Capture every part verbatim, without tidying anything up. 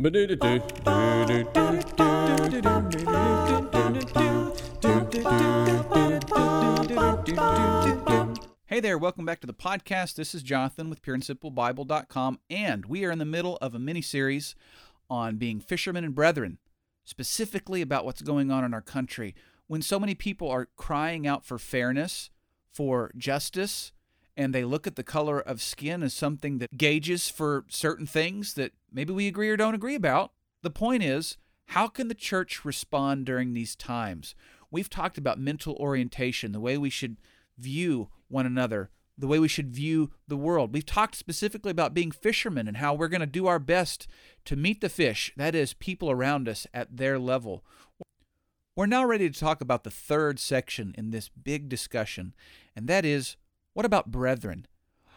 Hey there, welcome back to the podcast. This is Jonathan with Pure and Simple Bible dot com, and we are in the middle of a mini-series on being fishermen and brethren, specifically about what's going on in our country. When so many people are crying out for fairness, for justice, and they look at the color of skin as something that gauges for certain things that maybe we agree or don't agree about. The point is, how can the church respond during these times? We've talked about mental orientation, the way we should view one another, the way we should view the world. We've talked specifically about being fishermen and how we're going to do our best to meet the fish, that is, people around us at their level. We're now ready to talk about the third section in this big discussion, and that is, what about brethren?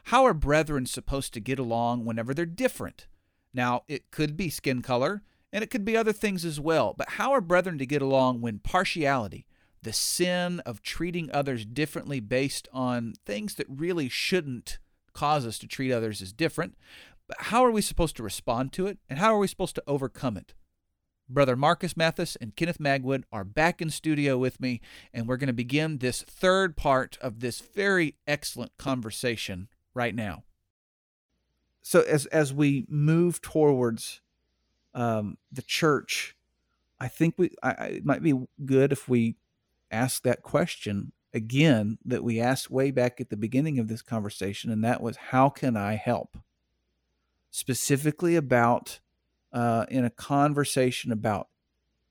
How are brethren supposed to get along whenever they're different? Now, it could be skin color, and it could be other things as well, but how are brethren to get along when partiality, the sin of treating others differently based on things that really shouldn't cause us to treat others as different, but how are we supposed to respond to it, and how are we supposed to overcome it? Brother Marcus Mathis and Kenneth Magwood are back in studio with me, and we're going to begin this third part of this very excellent conversation right now. So as as we move towards um, the church, I think we I, it might be good if we ask that question again that we asked way back at the beginning of this conversation, and that was, how can I help? Specifically about Uh, in a conversation about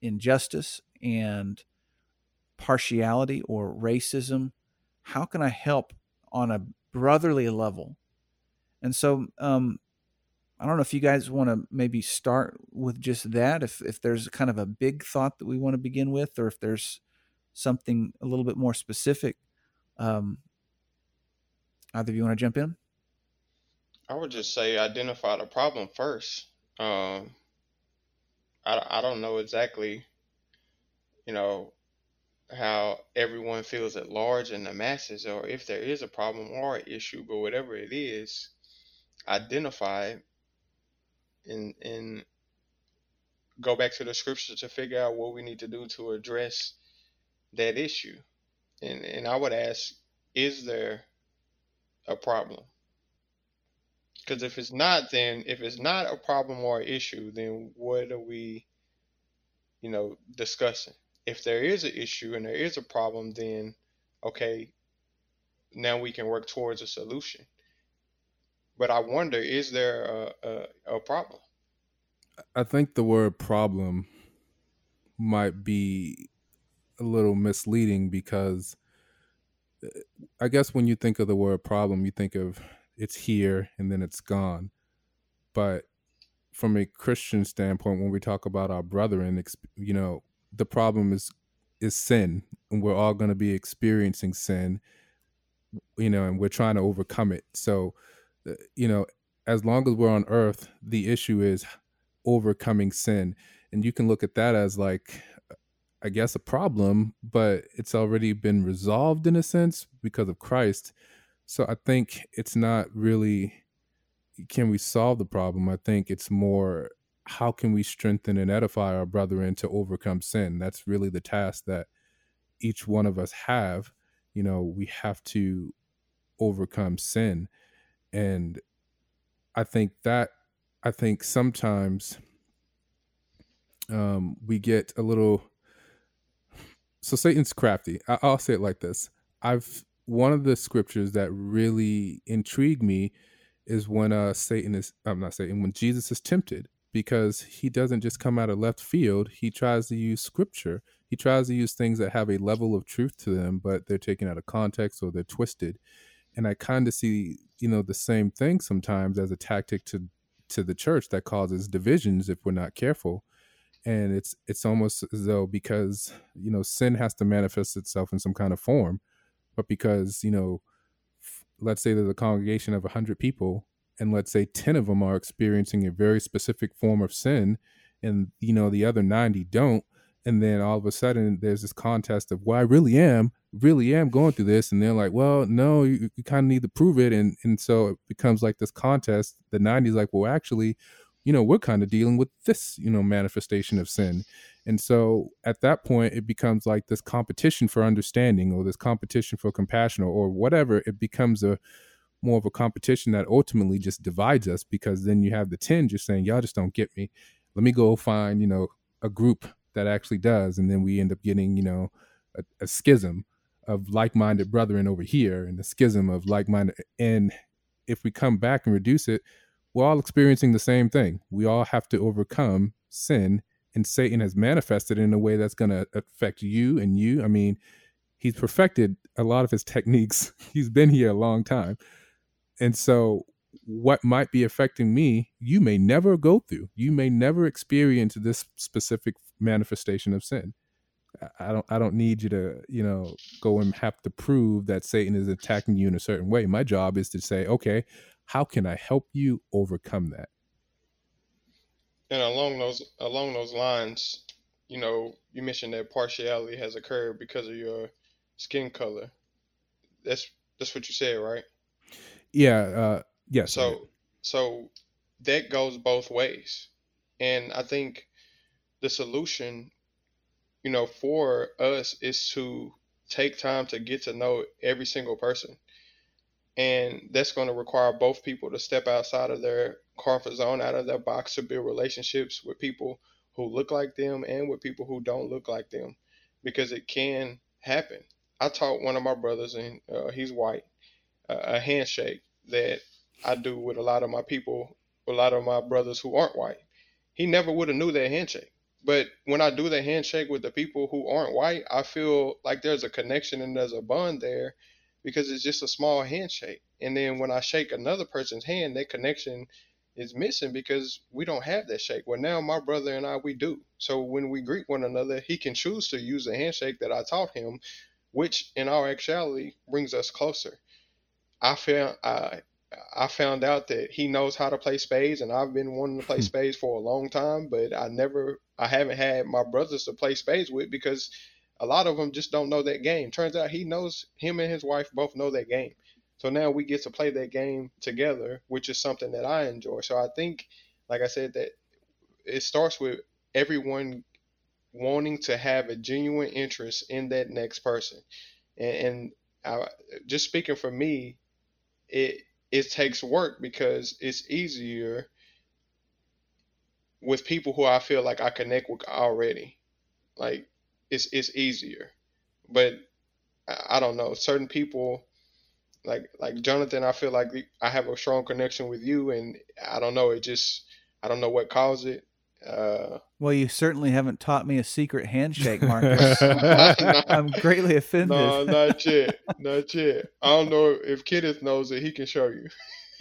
injustice and partiality or racism, how can I help on a brotherly level? And so um, I don't know if you guys want to maybe start with just that, if, if there's kind of a big thought that we want to begin with, or if there's something a little bit more specific. Um, either of you want to jump in? I would just say identify the problem first. Um, I, I don't know exactly, you know, how everyone feels at large in the masses, or if there is a problem or issue, but whatever it is, identify it and, and go back to the scripture to figure out what we need to do to address that issue. And, and I would ask, is there a problem? Because if it's not, then if it's not a problem or issue, then what are we, you know, discussing? If there is an issue and there is a problem, then, okay, now we can work towards a solution. But I wonder, is there a, a, a problem? I think the word problem might be a little misleading, because I guess when you think of the word problem, you think of it's here and then it's gone. But from a Christian standpoint, when we talk about our brethren, you know, the problem is, is sin, and we're all going to be experiencing sin, you know, and we're trying to overcome it. So, you know, as long as we're on earth, the issue is overcoming sin. And you can look at that as like, I guess, a problem, but it's already been resolved in a sense because of Christ. So I think it's not really, can we solve the problem? I think it's more, how can we strengthen and edify our brethren to overcome sin? That's really the task that each one of us have. You know, we have to overcome sin. And I think that, I think sometimes um, we get a little, so Satan's crafty. I, I'll say it like this. I've, One of the scriptures that really intrigued me is when uh, Satan is, I'm not Satan, when Jesus is tempted, because he doesn't just come out of left field. He tries to use scripture. He tries to use things that have a level of truth to them, but they're taken out of context or they're twisted. And I kind of see, you know, the same thing sometimes as a tactic to, to the church that causes divisions if we're not careful. And it's, it's almost as though, because, you know, sin has to manifest itself in some kind of form. But because, you know, f- let's say there's a congregation of one hundred people, and let's say ten of them are experiencing a very specific form of sin, and, you know, the other ninety don't. And then all of a sudden there's this contest of, well, I really am, really am going through this. And they're like, well, no, you, you kind of need to prove it. And and so it becomes like this contest. The ninety's like, well, actually, you know, we're kind of dealing with this, you know, manifestation of sin. And so at that point, it becomes like this competition for understanding, or this competition for compassion, or, or whatever. It becomes a more of a competition that ultimately just divides us, because then you have the ten just saying, y'all just don't get me. Let me go find, you know, a group that actually does. And then we end up getting, you know, a, a schism of like-minded brethren over here, and a schism of like-minded. And if we come back and reduce it, we're all experiencing the same thing. We all have to overcome sin, and Satan has manifested in a way that's going to affect you and you. I mean, he's perfected a lot of his techniques. He's been here a long time. And so what might be affecting me, you may never go through. You may never experience this specific manifestation of sin. I don't I don't need you to, you know, go and have to prove that Satan is attacking you in a certain way. My job is to say, okay, how can I help you overcome that? And along those along those lines, you know, you mentioned that partiality has occurred because of your skin color. That's that's what you said, right? Yeah. Uh, yes. So, so that goes both ways. And I think the solution, you know, for us is to take time to get to know every single person. And that's going to require both people to step outside of their comfort zone, out of their box, to build relationships with people who look like them and with people who don't look like them, because it can happen. I taught one of my brothers, and uh, he's white, a handshake that I do with a lot of my people, a lot of my brothers who aren't white. He never would have knew that handshake. But when I do the handshake with the people who aren't white, I feel like there's a connection and there's a bond there, because it's just a small handshake. And then when I shake another person's hand, that connection is missing because we don't have that shake. Well, now my brother and I, we do. So when we greet one another, he can choose to use the handshake that I taught him, which in our actuality brings us closer. I found I, I found out that he knows how to play spades, and I've been wanting to play spades for a long time, but I never, I haven't had my brothers to play spades with, because a lot of them just don't know that game. Turns out he knows, him and his wife both know that game. So now we get to play that game together, which is something that I enjoy. So I think, like I said, that it starts with everyone wanting to have a genuine interest in that next person. And, and I, just speaking for me, It it takes work, because it's easier with people who I feel like I connect with already. Like it's it's easier, but I, I don't know. Certain people, like like Jonathan, I feel like I have a strong connection with you, and I don't know. It just I don't know what caused it. Uh, well, you certainly haven't taught me a secret handshake, Marcus. I'm greatly offended. No, not yet. Not yet. I don't know if Kenneth knows it. He can show you.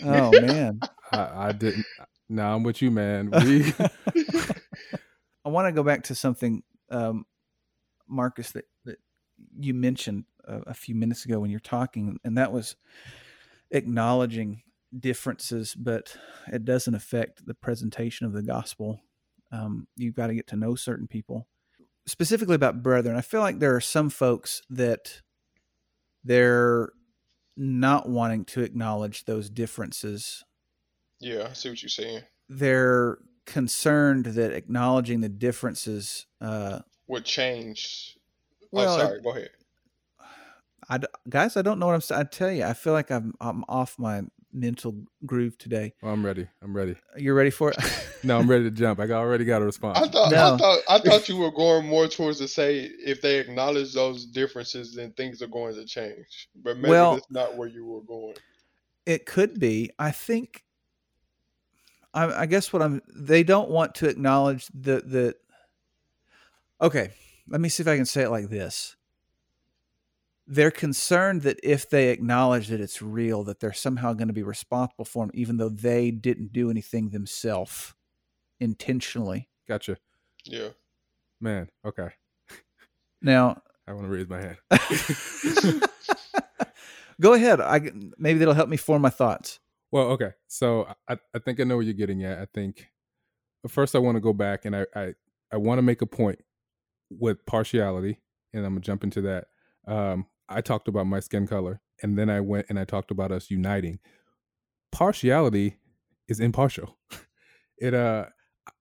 Oh, man. I, I didn't. No, nah, I'm with you, man. We... I want to go back to something, um, Marcus, that, that you mentioned a, a few minutes ago when you're talking, and that was acknowledging differences, but it doesn't affect the presentation of the gospel. Um, you've got to get to know certain people, specifically about brethren. I feel like there are some folks that they're not wanting to acknowledge those differences. Yeah, I see what you're saying. They're concerned that acknowledging the differences uh, would change. Well, oh, sorry, I, go ahead. I, guys, I don't know what I'm saying. I tell you, I feel like I'm I'm off my mental groove today. Well, I'm ready. I'm ready. You're ready for it? No, I'm ready to jump. I already got a response. I thought, no. I thought I thought you were going more towards to say if they acknowledge those differences, then things are going to change. But maybe well, that's not where you were going. It could be. I think. I, I guess what I'm. They don't want to acknowledge the the. Okay, let me see if I can say it like this. They're concerned that if they acknowledge that it's real, that they're somehow going to be responsible for them, even though they didn't do anything themselves intentionally. Gotcha. Yeah. Man, okay. Now... I want to raise my hand. Go ahead. I, maybe that'll help me form my thoughts. Well, okay. So I, I think I know what you're getting at. I think... First, I want to go back, and I, I, I want to make a point with partiality, and I'm going to jump into that. Um, I talked about my skin color, and then I went and I talked about us uniting. Partiality is impartial. it uh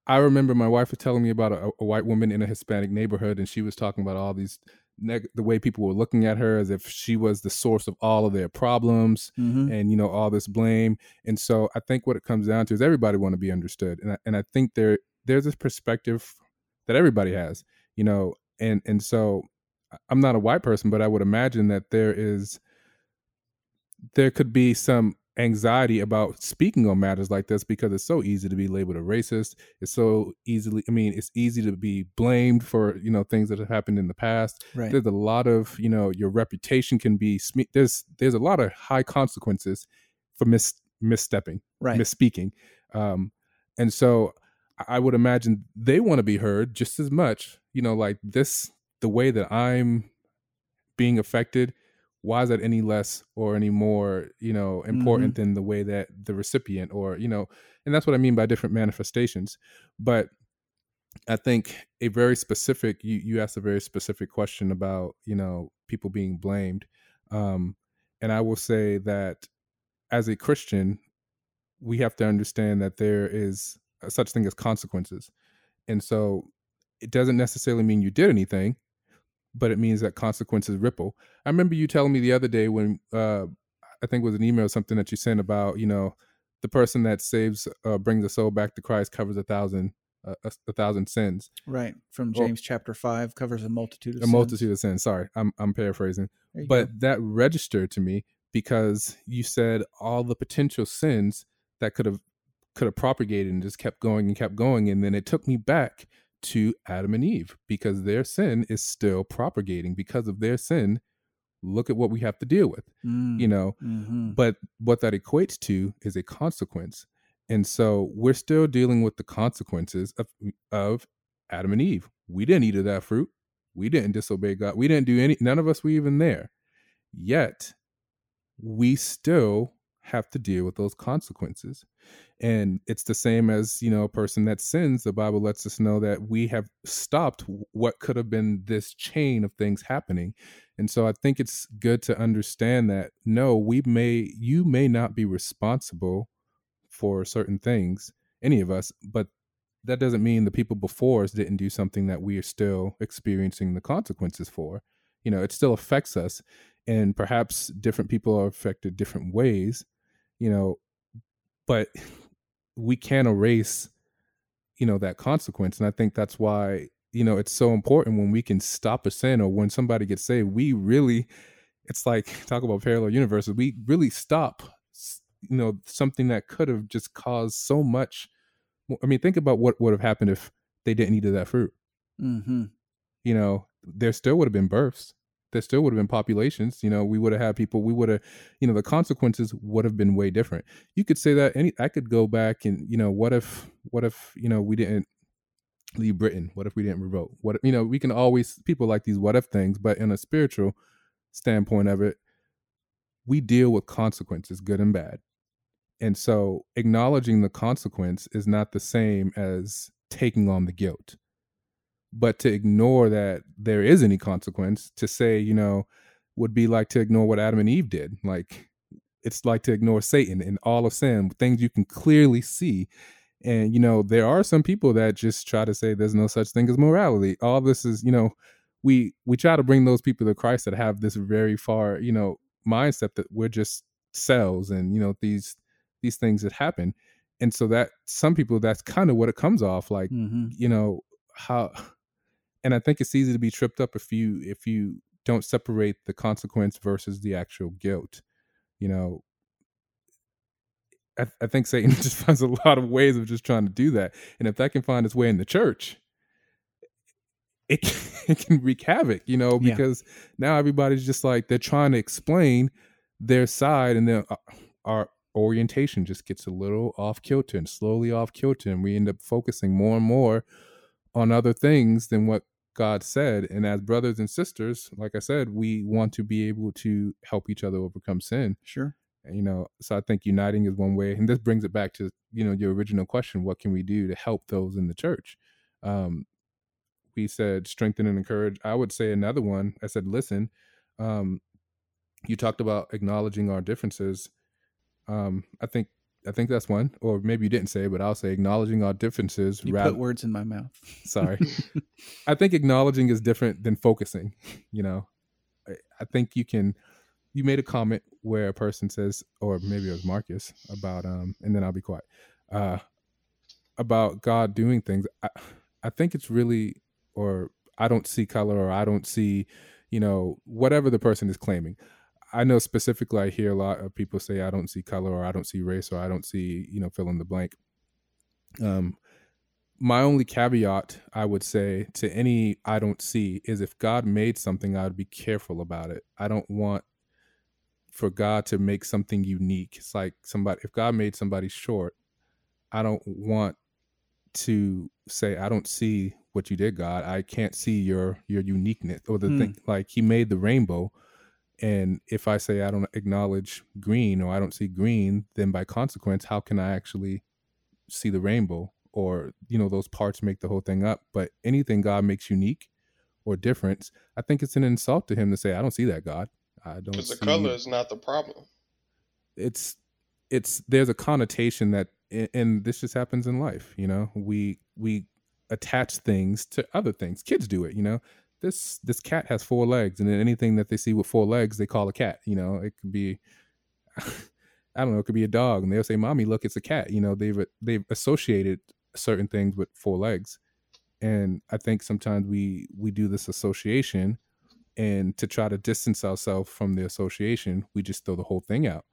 I remember my wife was telling me about a, a white woman in a Hispanic neighborhood, and she was talking about all these neg- the way people were looking at her as if she was the source of all of their problems, mm-hmm. and you know, all this blame. And so I think what it comes down to is everybody want to be understood, and I, and I think there there's this perspective that everybody has, you know, and and so I'm not a white person, but I would imagine that there is there could be some anxiety about speaking on matters like this, because it's so easy to be labeled a racist. It's so easily, I mean, it's easy to be blamed for, you know, things that have happened in the past. Right. There's a lot of, you know, your reputation can be, sme- there's, there's a lot of high consequences for mis misstepping, right. misspeaking. Um, and so I would imagine they want to be heard just as much, you know, like this, the way that I'm being affected, why is that any less or any more, you know, important mm-hmm. than the way that the recipient or, you know, and that's what I mean by different manifestations. But I think a very specific, you, you asked a very specific question about, you know, people being blamed. Um, and I will say that as a Christian, we have to understand that there is a such thing as consequences. And so it doesn't necessarily mean you did anything, but it means that consequences ripple. I remember you telling me the other day when uh, I think it was an email or something that you sent about, you know, the person that saves, uh, brings a soul back to Christ covers a thousand, uh, a, a thousand sins. Right. From James well, chapter five, covers a multitude of a sins. A multitude of sins. Sorry, I'm I'm paraphrasing. But go. That registered to me because you said all the potential sins that could have could have propagated and just kept going and kept going. And then it took me back to Adam and Eve, because their sin is still propagating. Because of their sin, look at what we have to deal with, mm, you know, mm-hmm. but what that equates to is a consequence. And so we're still dealing with the consequences of, of Adam and Eve. We didn't eat of that fruit. We didn't disobey God. We didn't do any, none of us were even there. Yet we still have to deal with those consequences. And it's the same as, you know, a person that sins. The Bible lets us know that we have stopped what could have been this chain of things happening. And so I think it's good to understand that, no, we may, you may not be responsible for certain things, any of us, but that doesn't mean the people before us didn't do something that we are still experiencing the consequences for. You know, it still affects us, and perhaps different people are affected different ways. You know, but we can't erase, you know, that consequence. And I think that's why, you know, it's so important when we can stop a sin, or when somebody gets saved, we really, it's like, talk about parallel universes, we really stop, you know, something that could have just caused so much. I mean, think about what would have happened if they didn't eat of that fruit. Mm-hmm. You know, there still would have been births. There still would have been populations, you know, we would have had people, we would have, you know, the consequences would have been way different. You could say that any, I could go back and, you know, what if, what if, you know, we didn't leave Britain? What if we didn't revolt? What if, you know, we can always, people like these what if things, but in a spiritual standpoint of it, we deal with consequences, good and bad. And so acknowledging the consequence is not the same as taking on the guilt. But to ignore that there is any consequence, to say, you know, would be like to ignore what Adam and Eve did. Like, it's like to ignore Satan and all of sin, things you can clearly see. And, you know, there are some people that just try to say there's no such thing as morality. All this is, you know, we we try to bring those people to Christ that have this very far, you know, mindset that we're just cells and, you know, these these things that happen. And so that some people, that's kind of what it comes off like, mm-hmm. you know, how... And I think it's easy to be tripped up if you if you don't separate the consequence versus the actual guilt. You know, I, I think Satan just finds a lot of ways of just trying to do that. And if that can find its way in the church, it can, it can wreak havoc, you know, because yeah. now everybody's just like they're trying to explain their side, and then our orientation just gets a little off kilter and slowly off kilter. And we end up focusing more and more on other things than what God said. And as brothers and sisters, like I said, we want to be able to help each other overcome sin. Sure. And, you know, so I think uniting is one way. And this brings it back to, you know, your original question, what can we do to help those in the church? Um, we said strengthen and encourage. I would say another one, I said, listen, um, you talked about acknowledging our differences. Um, I think I think that's one, or maybe you didn't say, but I'll say acknowledging our differences. You rather, put words in my mouth. Sorry. I think acknowledging is different than focusing. You know, I, I think you can, you made a comment where a person says, or maybe it was Marcus about, um, and then I'll be quiet, uh, about God doing things. I, I think it's really, or I don't see color, or I don't see, you know, whatever the person is claiming. I know specifically I hear a lot of people say, I don't see color, or I don't see race, or I don't see, you know, fill in the blank. Um, my only caveat I would say to any I don't see is if God made something, I would be careful about it. I don't want for God to make something unique. It's like somebody, if God made somebody short, I don't want to say, I don't see what you did, God. I can't see your, your uniqueness or the mm. thing, like he made the rainbow. And if I say I don't acknowledge green or I don't see green, then by consequence, how can I actually see the rainbow? Or, you know, those parts make the whole thing up. But anything God makes unique or difference, I think it's an insult to him to say, I don't see that, God. I don't see. Because the color is not the problem. It's, it's, there's a connotation that, and this just happens in life, you know, we, we attach things to other things. Kids do it, you know. This this cat has four legs, and then anything that they see with four legs, they call a cat. You know, it could be, I don't know, it could be a dog, and they'll say, "Mommy, look, it's a cat." You know, they've they've associated certain things with four legs, and I think sometimes we we do this association, and to try to distance ourselves from the association, we just throw the whole thing out.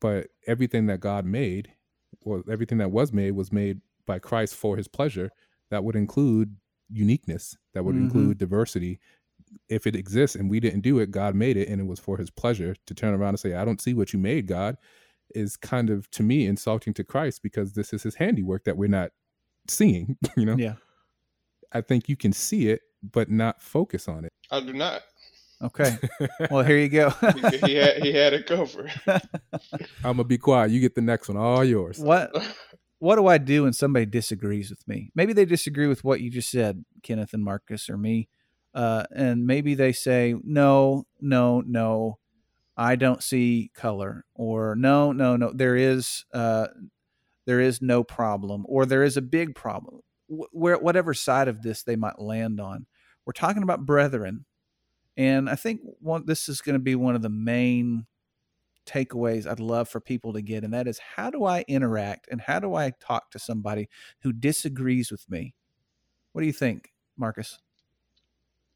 But everything that God made, or everything that was made, was made by Christ for His pleasure. That would include uniqueness, that would mm-hmm. include diversity. If it exists and we didn't do it, God made it and it was for his pleasure. To turn around and say, I don't see what you made, God, is kind of, to me, insulting to Christ, because this is his handiwork that we're not seeing, you know? Yeah. I think you can see it, but not focus on it. I do not. Okay. Well, here you go. he, he, had, he had it covered. I'm going to be quiet. You get the next one. All yours. What? What do I do when somebody disagrees with me? Maybe they disagree with what you just said, Kenneth and Marcus, or me. Uh, and maybe they say, no, no, no, I don't see color, or no, no, no, there is, uh, there is no problem, or there is a big problem. Wh- where, whatever side of this they might land on. We're talking about brethren. And I think one, this is going to be one of the main takeaways I'd love for people to get, and that is, how do I interact and how do I talk to somebody who disagrees with me? What do you think, Marcus?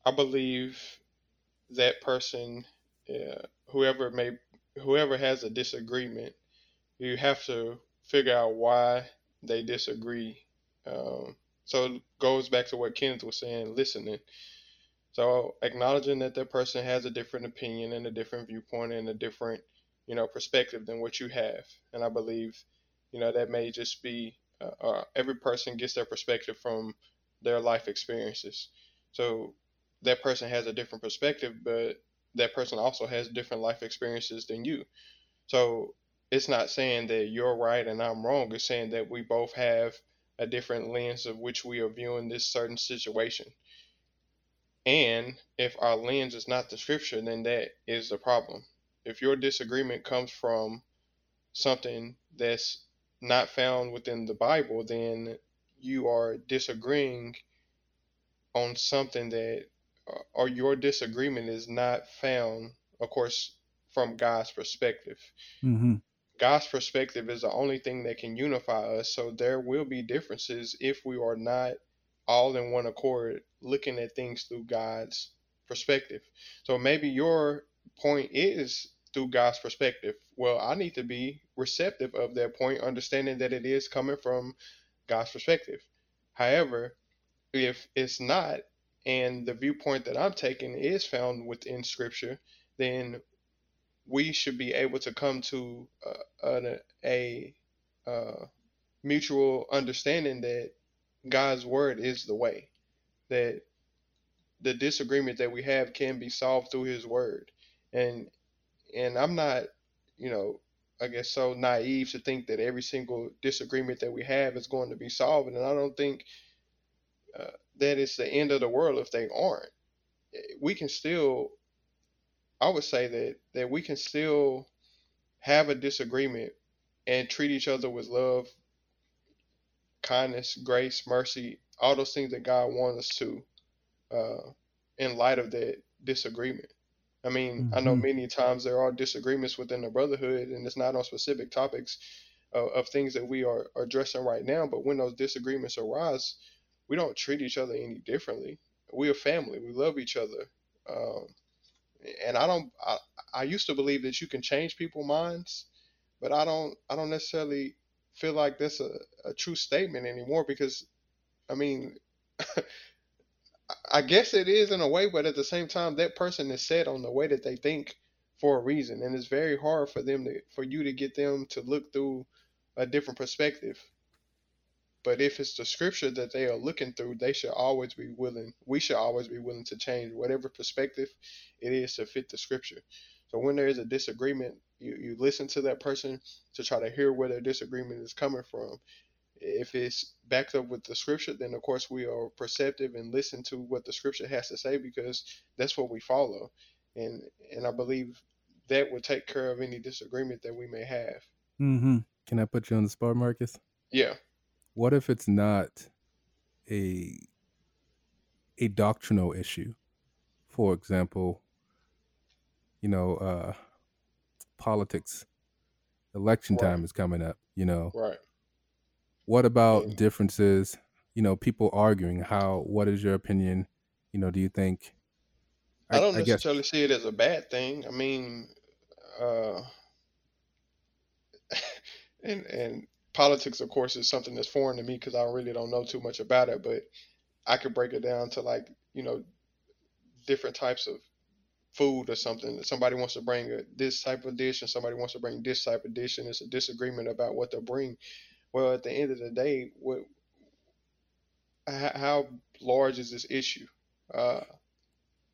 I believe that person, yeah, whoever may, whoever has a disagreement, you have to figure out why they disagree. Um, so it goes back to what Kenneth was saying, listening. So acknowledging that that person has a different opinion and a different viewpoint and a different you know, perspective than what you have. And I believe, you know, that may just be, uh, uh, every person gets their perspective from their life experiences. So that person has a different perspective, but that person also has different life experiences than you. So it's not saying that you're right and I'm wrong. It's saying that we both have a different lens of which we are viewing this certain situation. And if our lens is not the scripture, then that is the problem. If your disagreement comes from something that's not found within the Bible, then you are disagreeing on something that, or your disagreement is not found, of course, from God's perspective. Mm-hmm. God's perspective is the only thing that can unify us. So there will be differences if we are not all in one accord looking at things through God's perspective. So maybe your point is through God's perspective. Well, I need to be receptive of that point, understanding that it is coming from God's perspective. However, if it's not, and the viewpoint that I'm taking is found within Scripture, then we should be able to come to a, a, a, a mutual understanding that God's word is the way, that the disagreement that we have can be solved through his word. And and I'm not, you know, I guess so naive to think that every single disagreement that we have is going to be solved. And I don't think uh, that it's the end of the world if they aren't. We can still, I would say that, that we can still have a disagreement and treat each other with love, kindness, grace, mercy, all those things that God wants us to uh, in light of that disagreement. I mean, mm-hmm. I know many times there are disagreements within the brotherhood, and it's not on specific topics uh, of things that we are addressing right now. But when those disagreements arise, we don't treat each other any differently. We're family. We love each other. Um, and I don't, I, I used to believe that you can change people's minds, but I don't, I don't necessarily feel like that's a, a true statement anymore, because I mean, I guess it is in a way, but at the same time, that person is set on the way that they think for a reason. And it's very hard for them to, for you to get them to look through a different perspective. But if it's the scripture that they are looking through, they should always be willing, we should always be willing to change whatever perspective it is to fit the scripture. So when there is a disagreement, you, you listen to that person to try to hear where their disagreement is coming from. If it's backed up with the scripture, then of course we are perceptive and listen to what the scripture has to say, because that's what we follow. And and I believe that will take care of any disagreement that we may have. Mm-hmm. Can I put you on the spot, Marcus? Yeah. What if it's not a a doctrinal issue? For example, you know, uh, politics, election right. time is coming up, you know. Right. What about differences, you know, people arguing? How, what is your opinion? You know, do you think? I, I don't I necessarily guess. see it as a bad thing. I mean, uh, and, and politics, of course, is something that's foreign to me because I really don't know too much about it, but I could break it down to, like, you know, different types of food or something. Somebody wants to bring a, this type of dish, and somebody wants to bring this type of dish, and it's a disagreement about what they'll bring. Well, at the end of the day, what, how large is this issue? Uh,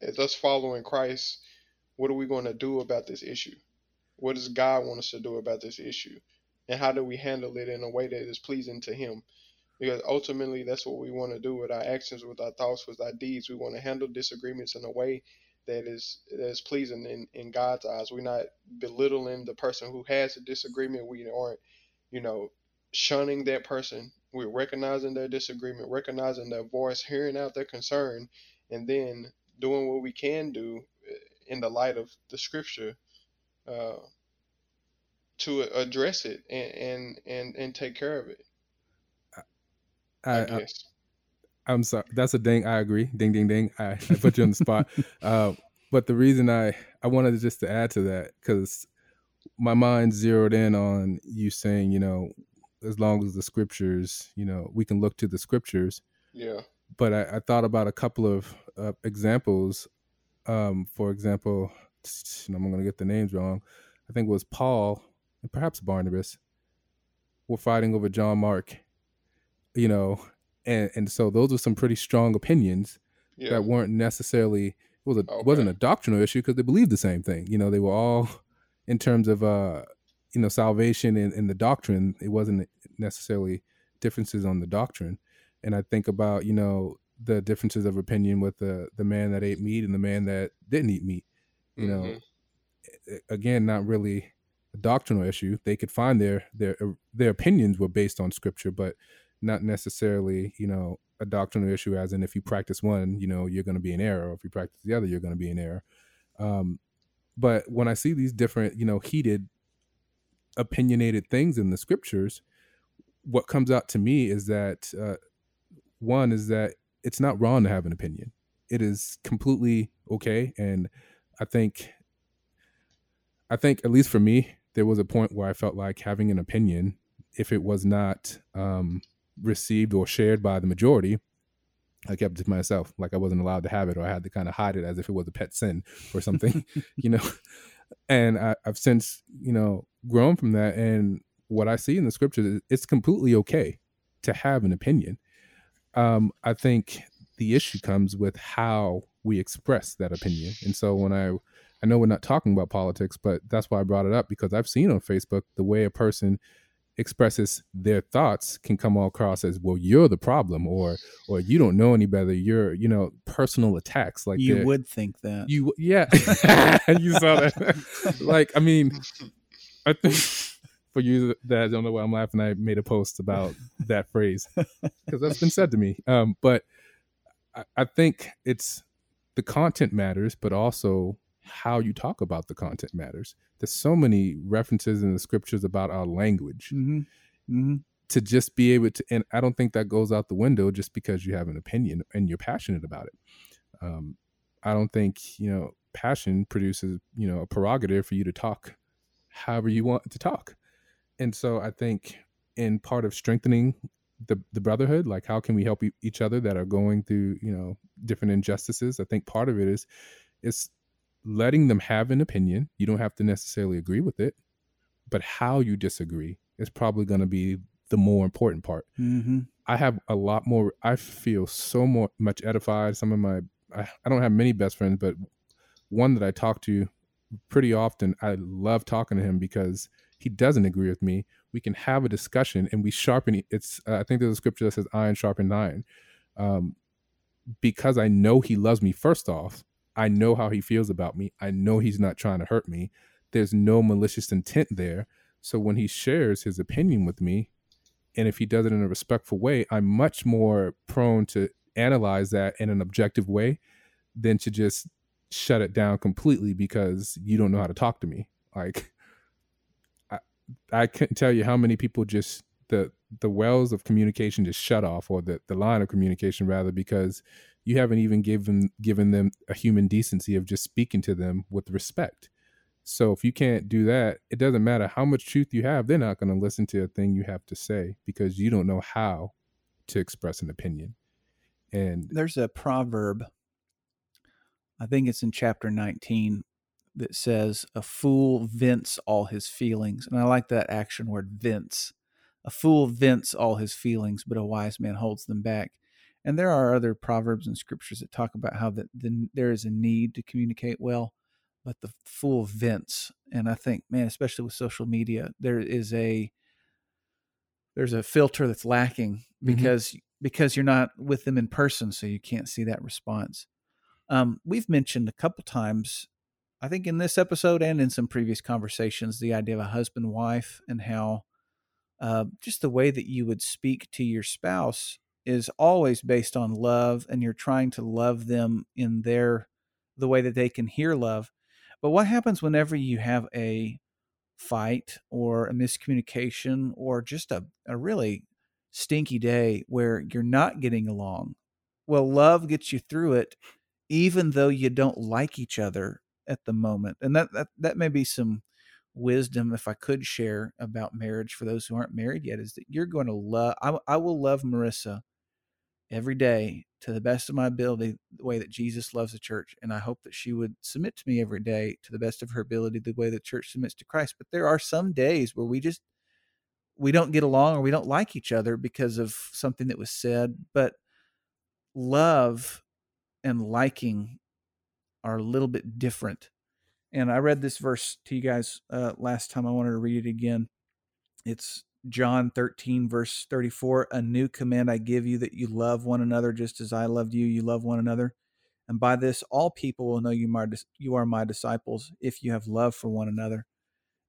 as us following Christ, what are we going to do about this issue? What does God want us to do about this issue? And how do we handle it in a way that is pleasing to Him? Because ultimately, that's what we want to do with our actions, with our thoughts, with our deeds. We want to handle disagreements in a way that is, that is pleasing in, in God's eyes. We're not belittling the person who has a disagreement. We aren't, you know, shunning that person. We're recognizing their disagreement, recognizing their voice, hearing out their concern, and then doing what we can do in the light of the scripture uh, to address it and, and and and take care of it. I, I guess. I, I'm sorry. That's a ding. I agree. Ding, ding, ding. I, I put you on the spot. Uh, but the reason I, I wanted just to add to that, because my mind zeroed in on you saying, you know, as long as the scriptures, you know, we can look to the scriptures. Yeah. But I, I thought about a couple of uh, examples. Um, for example, and I'm going to get the names wrong. I think it was Paul and perhaps Barnabas were fighting over John Mark, you know, and, and so those were some pretty strong opinions yeah. that weren't necessarily, it was a, okay. wasn't a doctrinal issue because they believed the same thing. You know, they were all in terms of, uh, you know, salvation and, and the doctrine, it wasn't necessarily differences on the doctrine. And I think about, you know, the differences of opinion with the, the man that ate meat and the man that didn't eat meat, you mm-hmm. know, again, not really a doctrinal issue. They could find their, their, their opinions were based on scripture, but not necessarily, you know, a doctrinal issue as in if you practice one, you know, you're going to be in error. Or if you practice the other, you're going to be in error. Um, but when I see these different, you know, heated, opinionated things in the scriptures, what comes out to me is that uh, one is that it's not wrong to have an opinion. It is completely okay. And I think, I think at least for me, there was a point where I felt like having an opinion, if it was not um, received or shared by the majority, I kept it to myself. Like I wasn't allowed to have it, or I had to kind of hide it as if it was a pet sin or something, you know? And I, I've since, you know, grown from that. And what I see in the scriptures is it's completely okay to have an opinion. Um, I think the issue comes with how we express that opinion. And so when I, I know we're not talking about politics, but that's why I brought it up, because I've seen on Facebook, the way a person expresses their thoughts can come all across as, well, you're the problem, or, or you don't know any better. You're, you know, personal attacks. Like you would think that you, yeah, you saw that. Like, I mean, I think for you that don't know why I'm laughing, I made a post about that phrase because that's been said to me. Um, but I, I think it's the content matters, but also how you talk about the content matters. There's so many references in the scriptures about our language mm-hmm. Mm-hmm. to just be able to. And I don't think that goes out the window just because you have an opinion and you're passionate about it. Um, I don't think, you know, passion produces, you know, a prerogative for you to talk however you want to talk. And so I think in part of strengthening the, the brotherhood, like how can we help each other that are going through, you know, different injustices? I think part of it is, it's letting them have an opinion. You don't have to necessarily agree with it, but how you disagree is probably going to be the more important part. Mm-hmm. I have a lot more, I feel so more, much edified. Some of my, I, I don't have many best friends, but one that I talk to pretty often, I love talking to him because he doesn't agree with me. We can have a discussion and we sharpen. It's, uh, I think there's a scripture that says iron sharpens iron. Um, because I know he loves me, first off, I know how he feels about me. I know he's not trying to hurt me. There's no malicious intent there. So when he shares his opinion with me, and if he does it in a respectful way, I'm much more prone to analyze that in an objective way than to just shut it down completely because you don't know how to talk to me. Like, I, I couldn't tell you how many people just, the the wells of communication just shut off, or the, the line of communication rather, because you haven't even given given them a human decency of just speaking to them with respect. So if you can't do that, it doesn't matter how much truth you have, they're not going to listen to a thing you have to say because you don't know how to express an opinion. And there's a proverb, I think it's in chapter nineteen, that says a fool vents all his feelings. And I like that action word, vents. A fool vents all his feelings, but a wise man holds them back. And there are other proverbs and scriptures that talk about how that the, there is a need to communicate well, but the fool vents. And I think, man, especially with social media, there is a there's a filter that's lacking because mm-hmm. because you're not with them in person, so you can't see that response. Um, we've mentioned a couple times, I think in this episode and in some previous conversations, the idea of a husband-wife and how uh, just the way that you would speak to your spouse is always based on love, and you're trying to love them in their the way that they can hear love. But what happens whenever you have a fight or a miscommunication or just a, a really stinky day where you're not getting along? Well, love gets you through it, even though you don't like each other at the moment. And that, that, that may be some wisdom, if I could share, about marriage for those who aren't married yet, is that you're going to love, I, I will love Marissa every day to the best of my ability, the way that Jesus loves the church. And I hope that she would submit to me every day to the best of her ability, the way the church submits to Christ. But there are some days where we just, we don't get along or we don't like each other because of something that was said, but love and liking are a little bit different. And I read this verse to you guys uh, last time. I wanted to read it again. It's John thirteen, verse thirty-four. A new command I give you, that you love one another just as I loved you. You love one another. And by this, all people will know you, my, you are my disciples, if you have love for one another.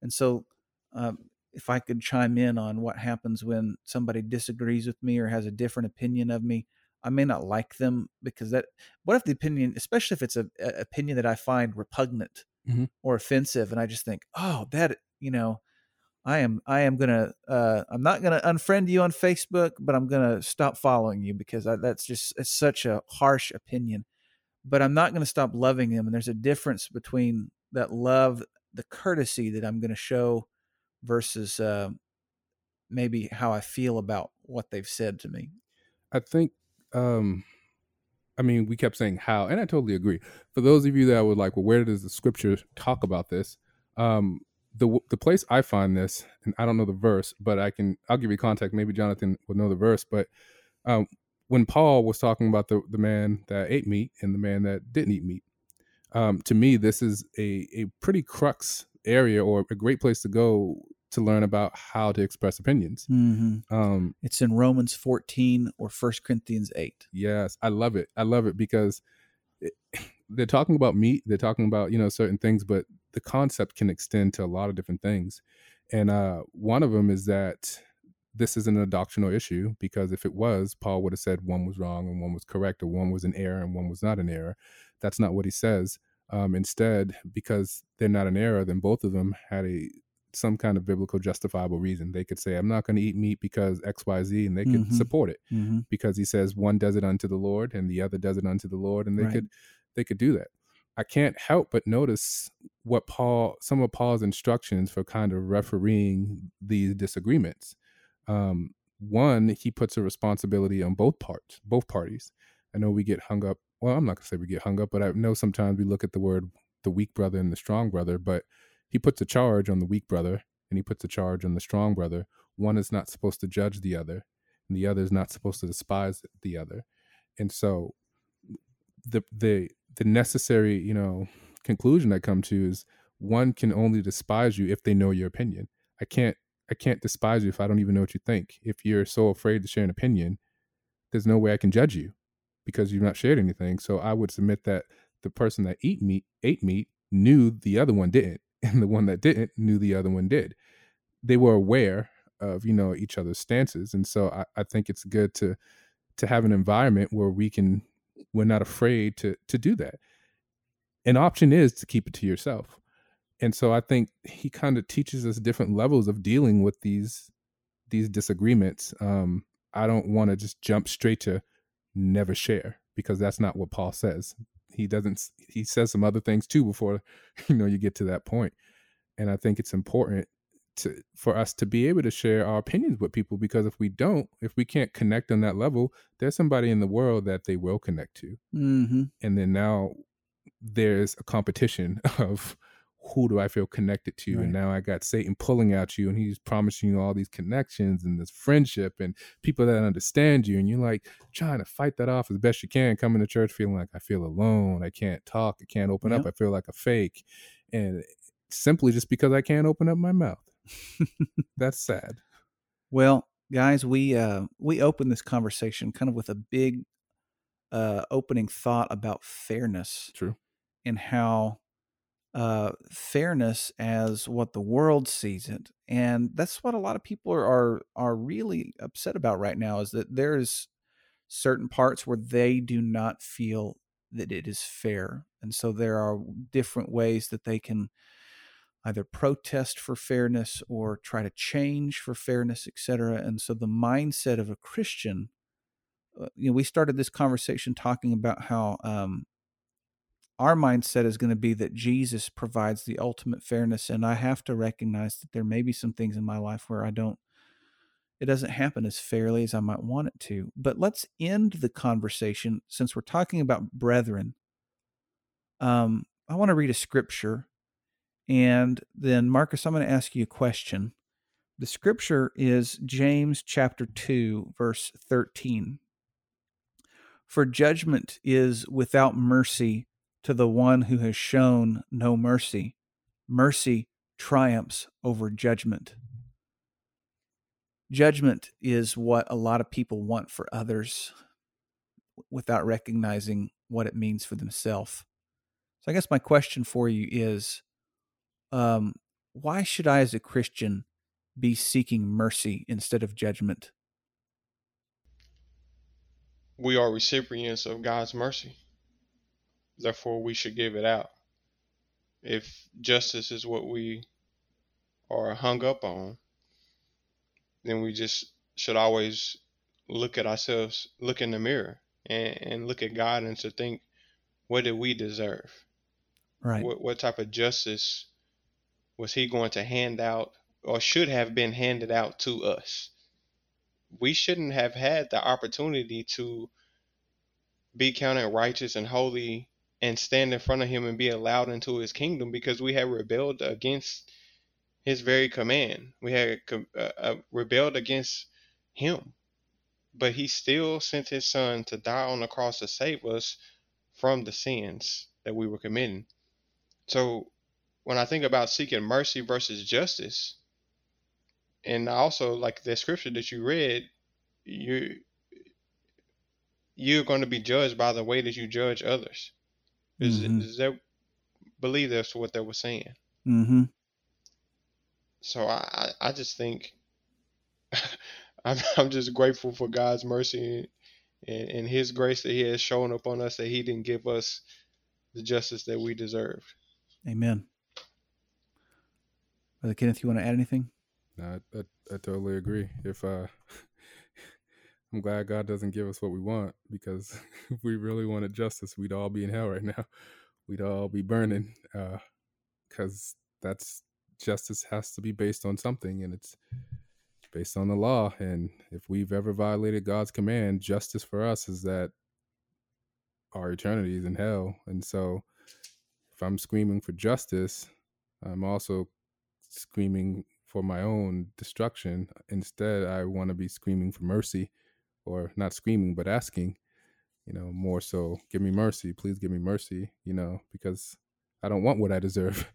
And so um, if I could chime in on what happens when somebody disagrees with me or has a different opinion of me, I may not like them because that, what if the opinion, especially if it's a, a opinion that I find repugnant mm-hmm. or offensive, and I just think, oh, that, you know, I am, I am going to, uh, I'm not going to unfriend you on Facebook, but I'm going to stop following you because I, that's just, it's such a harsh opinion, but I'm not going to stop loving them. And there's a difference between that love, the courtesy that I'm going to show versus, uh, maybe how I feel about what they've said to me. I think, Um, I mean, we kept saying how, and I totally agree. For those of you that were like, well, where does the scripture talk about this? Um, the the place I find this, and I don't know the verse, but I can, I'll give you context. Maybe Jonathan will know the verse, but um, when Paul was talking about the, the man that ate meat and the man that didn't eat meat, um, to me, this is a, a pretty crux area, or a great place to go to learn about how to express opinions. Mm-hmm. Um, it's in Romans fourteen or First Corinthians eight. Yes. I love it. I love it because it, they're talking about meat. They're talking about, you know, certain things, but the concept can extend to a lot of different things. And uh, one of them is that this isn't a doctrinal issue, because if it was, Paul would have said one was wrong and one was correct, or one was an error and one was not an error. That's not what he says. Um, instead, because they're not an error, then both of them had a some kind of biblical justifiable reason. They could say, I'm not going to eat meat because X, Y, Z, and they could mm-hmm. support it mm-hmm. because he says one does it unto the Lord and the other does it unto the Lord. And they right. could they could do that. I can't help but notice what Paul, some of Paul's instructions for kind of refereeing these disagreements. Um, one, he puts a responsibility on both parts, both parties. I know we get hung up. Well, I'm not going to say we get hung up, but I know sometimes we look at the word, the weak brother and the strong brother, but he puts a charge on the weak brother and he puts a charge on the strong brother. One is not supposed to judge the other, and the other is not supposed to despise the other. And so the, the, the necessary, you know, conclusion I come to is one can only despise you if they know your opinion. I can't, I can't despise you if I don't even know what you think. If you're so afraid to share an opinion, there's no way I can judge you because you've not shared anything. So I would submit that the person that eat meat, ate meat knew the other one didn't, and the one that didn't knew the other one did. They were aware of, you know, each other's stances. And so I, I think it's good to, to have an environment where we can, we're not afraid to to do that. An option is to keep it to yourself. And so I think he kind of teaches us different levels of dealing with these these disagreements. Um, I don't want to just jump straight to never share, because that's not what Paul says. He doesn't. He says some other things too before, you know, you get to that point. And I think it's important to for us to be able to share our opinions with people, because if we don't, if we can't connect on that level, there's somebody in the world that they will connect to. Mm-hmm. And then now there's a competition of who do I feel connected to? Right. And now I got Satan pulling at you, and he's promising you all these connections and this friendship and people that understand you. And you're like trying to fight that off as best you can, coming to church feeling like I feel alone. I can't talk. I can't open yep. up. I feel like a fake. And simply just because I can't open up my mouth. That's sad. Well, guys, we, uh, we opened this conversation kind of with a big, uh, opening thought about fairness. True. And how, uh, fairness as what the world sees it. And that's what a lot of people are, are, are really upset about right now, is that there's certain parts where they do not feel that it is fair. And so there are different ways that they can either protest for fairness or try to change for fairness, et cetera. And so the mindset of a Christian, uh, you know, we started this conversation talking about how, um, our mindset is going to be that Jesus provides the ultimate fairness, and I have to recognize that there may be some things in my life where I don't, it doesn't happen as fairly as I might want it to. But let's end the conversation, since we're talking about brethren. Um, I want to read a scripture, and then Marcus, I'm going to ask you a question. The scripture is James chapter two, verse thirteen. For judgment is without mercy to the one who has shown no mercy. Mercy triumphs over judgment. Judgment is what a lot of people want for others without recognizing what it means for themselves. So I guess my question for you is, um, why should I as a Christian be seeking mercy instead of judgment? We are recipients of God's mercy. Therefore, we should give it out. If justice is what we are hung up on, then we just should always look at ourselves, look in the mirror, and, and look at God, and to think, what did we deserve? Right. What, what type of justice was he going to hand out, or should have been handed out to us? We shouldn't have had the opportunity to be counted righteous and holy and stand in front of him and be allowed into his kingdom, because we had rebelled against his very command. We had uh, rebelled against him, but he still sent his son to die on the cross to save us from the sins that we were committing. So when I think about seeking mercy versus justice, and also like the scripture that you read, you, you're going to be judged by the way that you judge others. Is, mm-hmm. is that, believe that's what they were saying. Mm-hmm. So I, I, I just think I'm, I'm just grateful for God's mercy and, and his grace that he has shown upon us, that he didn't give us the justice that we deserved. Amen. Brother Kenneth, you want to add anything? No, I, I, I totally agree. If uh, I'm glad God doesn't give us what we want, because if we really wanted justice, we'd all be in hell right now. We'd all be burning, because uh, that's justice has to be based on something, and it's based on the law. And if we've ever violated God's command, justice for us is that our eternity is in hell. And so if I'm screaming for justice, I'm also screaming for my own destruction. Instead, I want to be screaming for mercy, or not screaming, but asking, you know, more so, give me mercy, please give me mercy, you know, because I don't want what I deserve.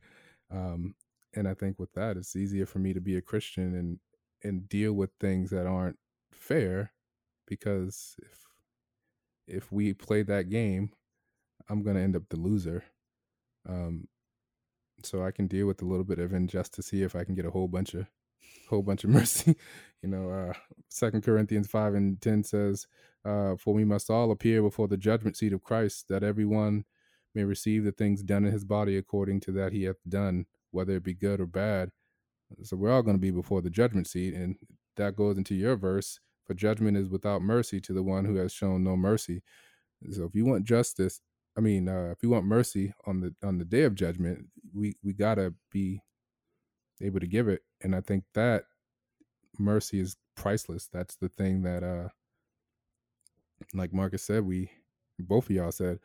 Um, and I think with that, it's easier for me to be a Christian and, and deal with things that aren't fair, because if, if we play that game, I'm going to end up the loser. Um, So I can deal with a little bit of injustice here if I can get a whole bunch of, whole bunch of mercy. You know, uh, Second Corinthians five and ten says, uh, "For we must all appear before the judgment seat of Christ, that everyone may receive the things done in his body according to that he hath done, whether it be good or bad." So we're all going to be before the judgment seat, and that goes into your verse. For judgment is without mercy to the one who has shown no mercy. So if you want justice, I mean, uh, if you want mercy on the on the day of judgment, we, we gotta be able to give it. And I think that mercy is priceless. That's the thing that, uh, like Marcus said, we both of y'all said,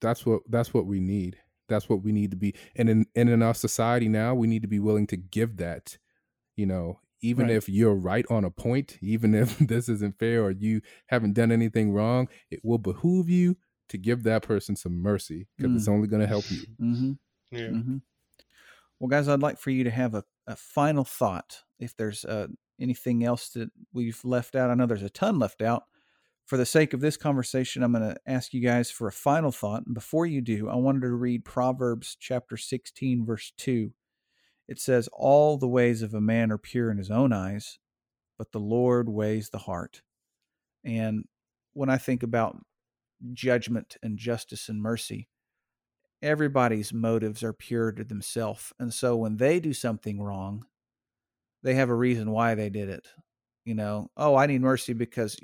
that's what that's what we need. That's what we need to be. And in and in our society now, we need to be willing to give that. You know, even right. if you're right on a point, even if this isn't fair or you haven't done anything wrong, it will behoove you to give that person some mercy, because mm. it's only going to help you. Mm-hmm. Yeah. Mm-hmm. Well, guys, I'd like for you to have a, a final thought. If there's uh, anything else that we've left out, I know there's a ton left out. For the sake of this conversation, I'm going to ask you guys for a final thought. And before you do, I wanted to read Proverbs chapter sixteen, verse two. It says, "All the ways of a man are pure in his own eyes, but the Lord weighs the heart." And when I think about judgment and justice and mercy, everybody's motives are pure to themselves. And so when they do something wrong, they have a reason why they did it. You know, oh, I need mercy because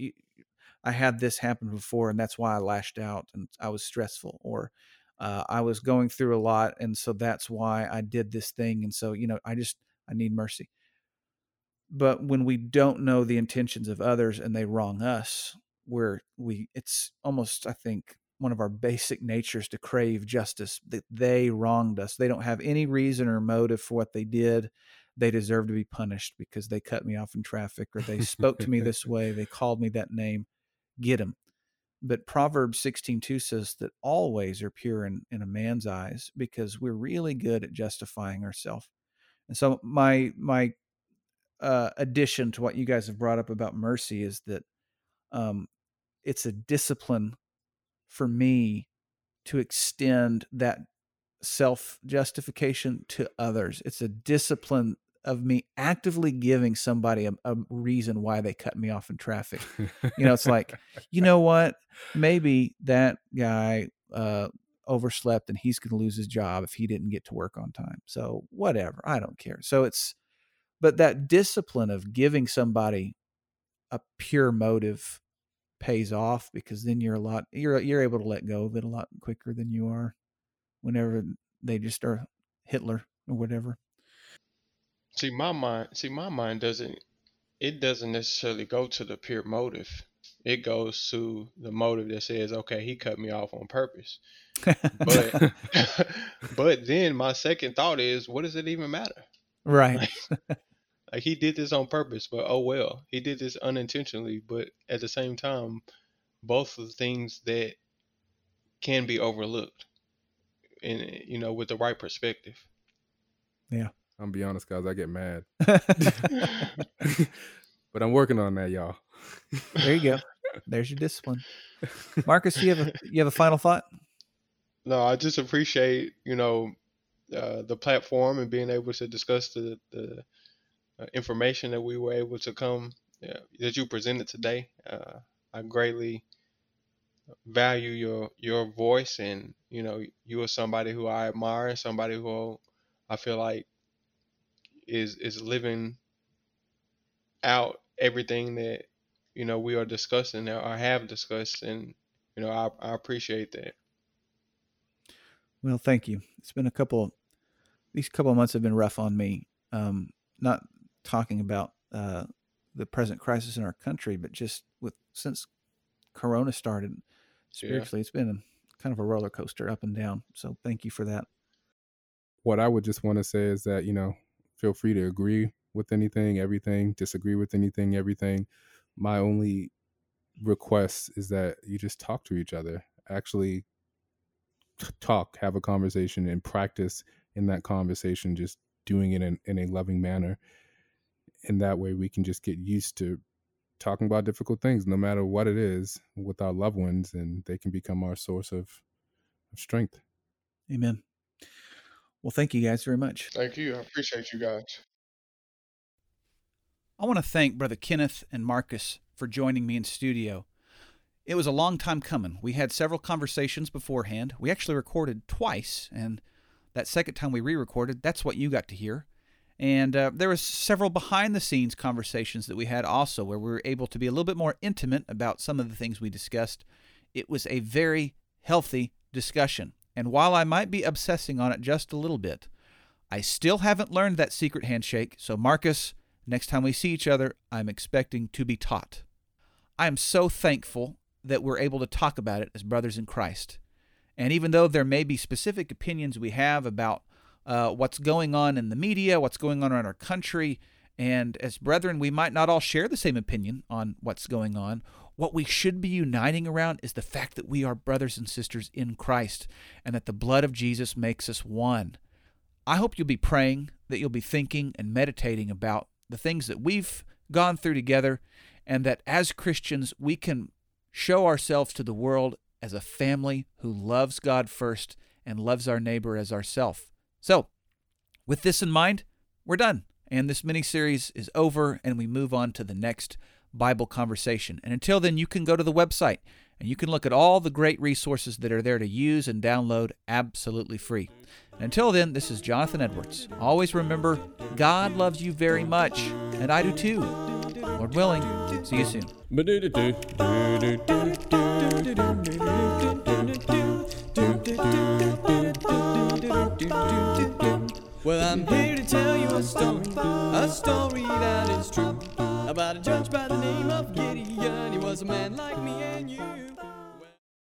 I had this happen before, and that's why I lashed out and I was stressful, or uh, I was going through a lot, and so that's why I did this thing. And so, you know, I just, I need mercy. But when we don't know the intentions of others and they wrong us, where we, it's almost, I think, one of our basic natures to crave justice, that they wronged us. They don't have any reason or motive for what they did. They deserve to be punished because they cut me off in traffic, or they spoke to me this way. They called me that name. Get them. But Proverbs sixteen two says that all ways are pure in, in a man's eyes, because we're really good at justifying ourselves. And so my, my uh, addition to what you guys have brought up about mercy is that, um, it's a discipline for me to extend that self-justification to others. It's a discipline of me actively giving somebody a, a reason why they cut me off in traffic. You know, it's like, you know what? Maybe that guy uh, overslept and he's going to lose his job if he didn't get to work on time. So whatever, I don't care. So it's, but that discipline of giving somebody a pure motive pays off, because then you're a lot, you're, you're able to let go of it a lot quicker than you are whenever they just are Hitler or whatever. See, my mind, see, my mind doesn't, it doesn't necessarily go to the pure motive. It goes to the motive that says, okay, he cut me off on purpose. But, but then my second thought is, what does it even matter? Right. Like, Like he did this on purpose, but oh well, he did this unintentionally. But at the same time, both of the things that can be overlooked, and you know, with the right perspective. Yeah, I'm gonna be honest, guys. I get mad, but I'm working on that, y'all. There you go. There's your discipline, Marcus. You have a you have a final thought? No, I just appreciate, you know, uh, the platform and being able to discuss the, the uh, information that we were able to come, uh, that you presented today. Uh, I greatly value your your voice, and you know, you are somebody who I admire and somebody who I feel like is is living out everything that, you know, we are discussing or have discussed, and you know, I, I appreciate that. Well, thank you. It's been a couple, these couple of months have been rough on me. Um, not talking about uh, the present crisis in our country, but just with, since Corona started spiritually, yeah. It's been a, kind of a roller coaster up and down. So thank you for that. What I would just want to say is that, you know, feel free to agree with anything, everything, disagree with anything, everything. My only request is that you just talk to each other, actually talk, have a conversation, and practice in that conversation, just doing it in, in a loving manner. And that way we can just get used to talking about difficult things, no matter what it is, with our loved ones, and they can become our source of, of strength. Amen. Well, thank you guys very much. Thank you. I appreciate you guys. I want to thank Brother Kenneth and Marcus for joining me in studio. It was a long time coming. We had several conversations beforehand. We actually recorded twice, and that second time we re-recorded, that's what you got to hear. And uh, there was several behind-the-scenes conversations that we had also, where we were able to be a little bit more intimate about some of the things we discussed. It was a very healthy discussion. And while I might be obsessing on it just a little bit, I still haven't learned that secret handshake. So, Marcus, next time we see each other, I'm expecting to be taught. I am so thankful that we're able to talk about it as brothers in Christ. And even though there may be specific opinions we have about Uh, what's going on in the media, what's going on around our country, and as brethren, we might not all share the same opinion on what's going on. What we should be uniting around is the fact that we are brothers and sisters in Christ, and that the blood of Jesus makes us one. I hope you'll be praying, that you'll be thinking and meditating about the things that we've gone through together, and that as Christians, we can show ourselves to the world as a family who loves God first and loves our neighbor as ourselves. So, with this in mind, we're done, and this mini-series is over, and we move on to the next Bible conversation. And until then, you can go to the website, and you can look at all the great resources that are there to use and download absolutely free. And until then, this is Jonathan Edwards. Always remember, God loves you very much, and I do too. Lord willing, see you soon. Well, I'm here to tell you a story, a story that is true, about a judge by the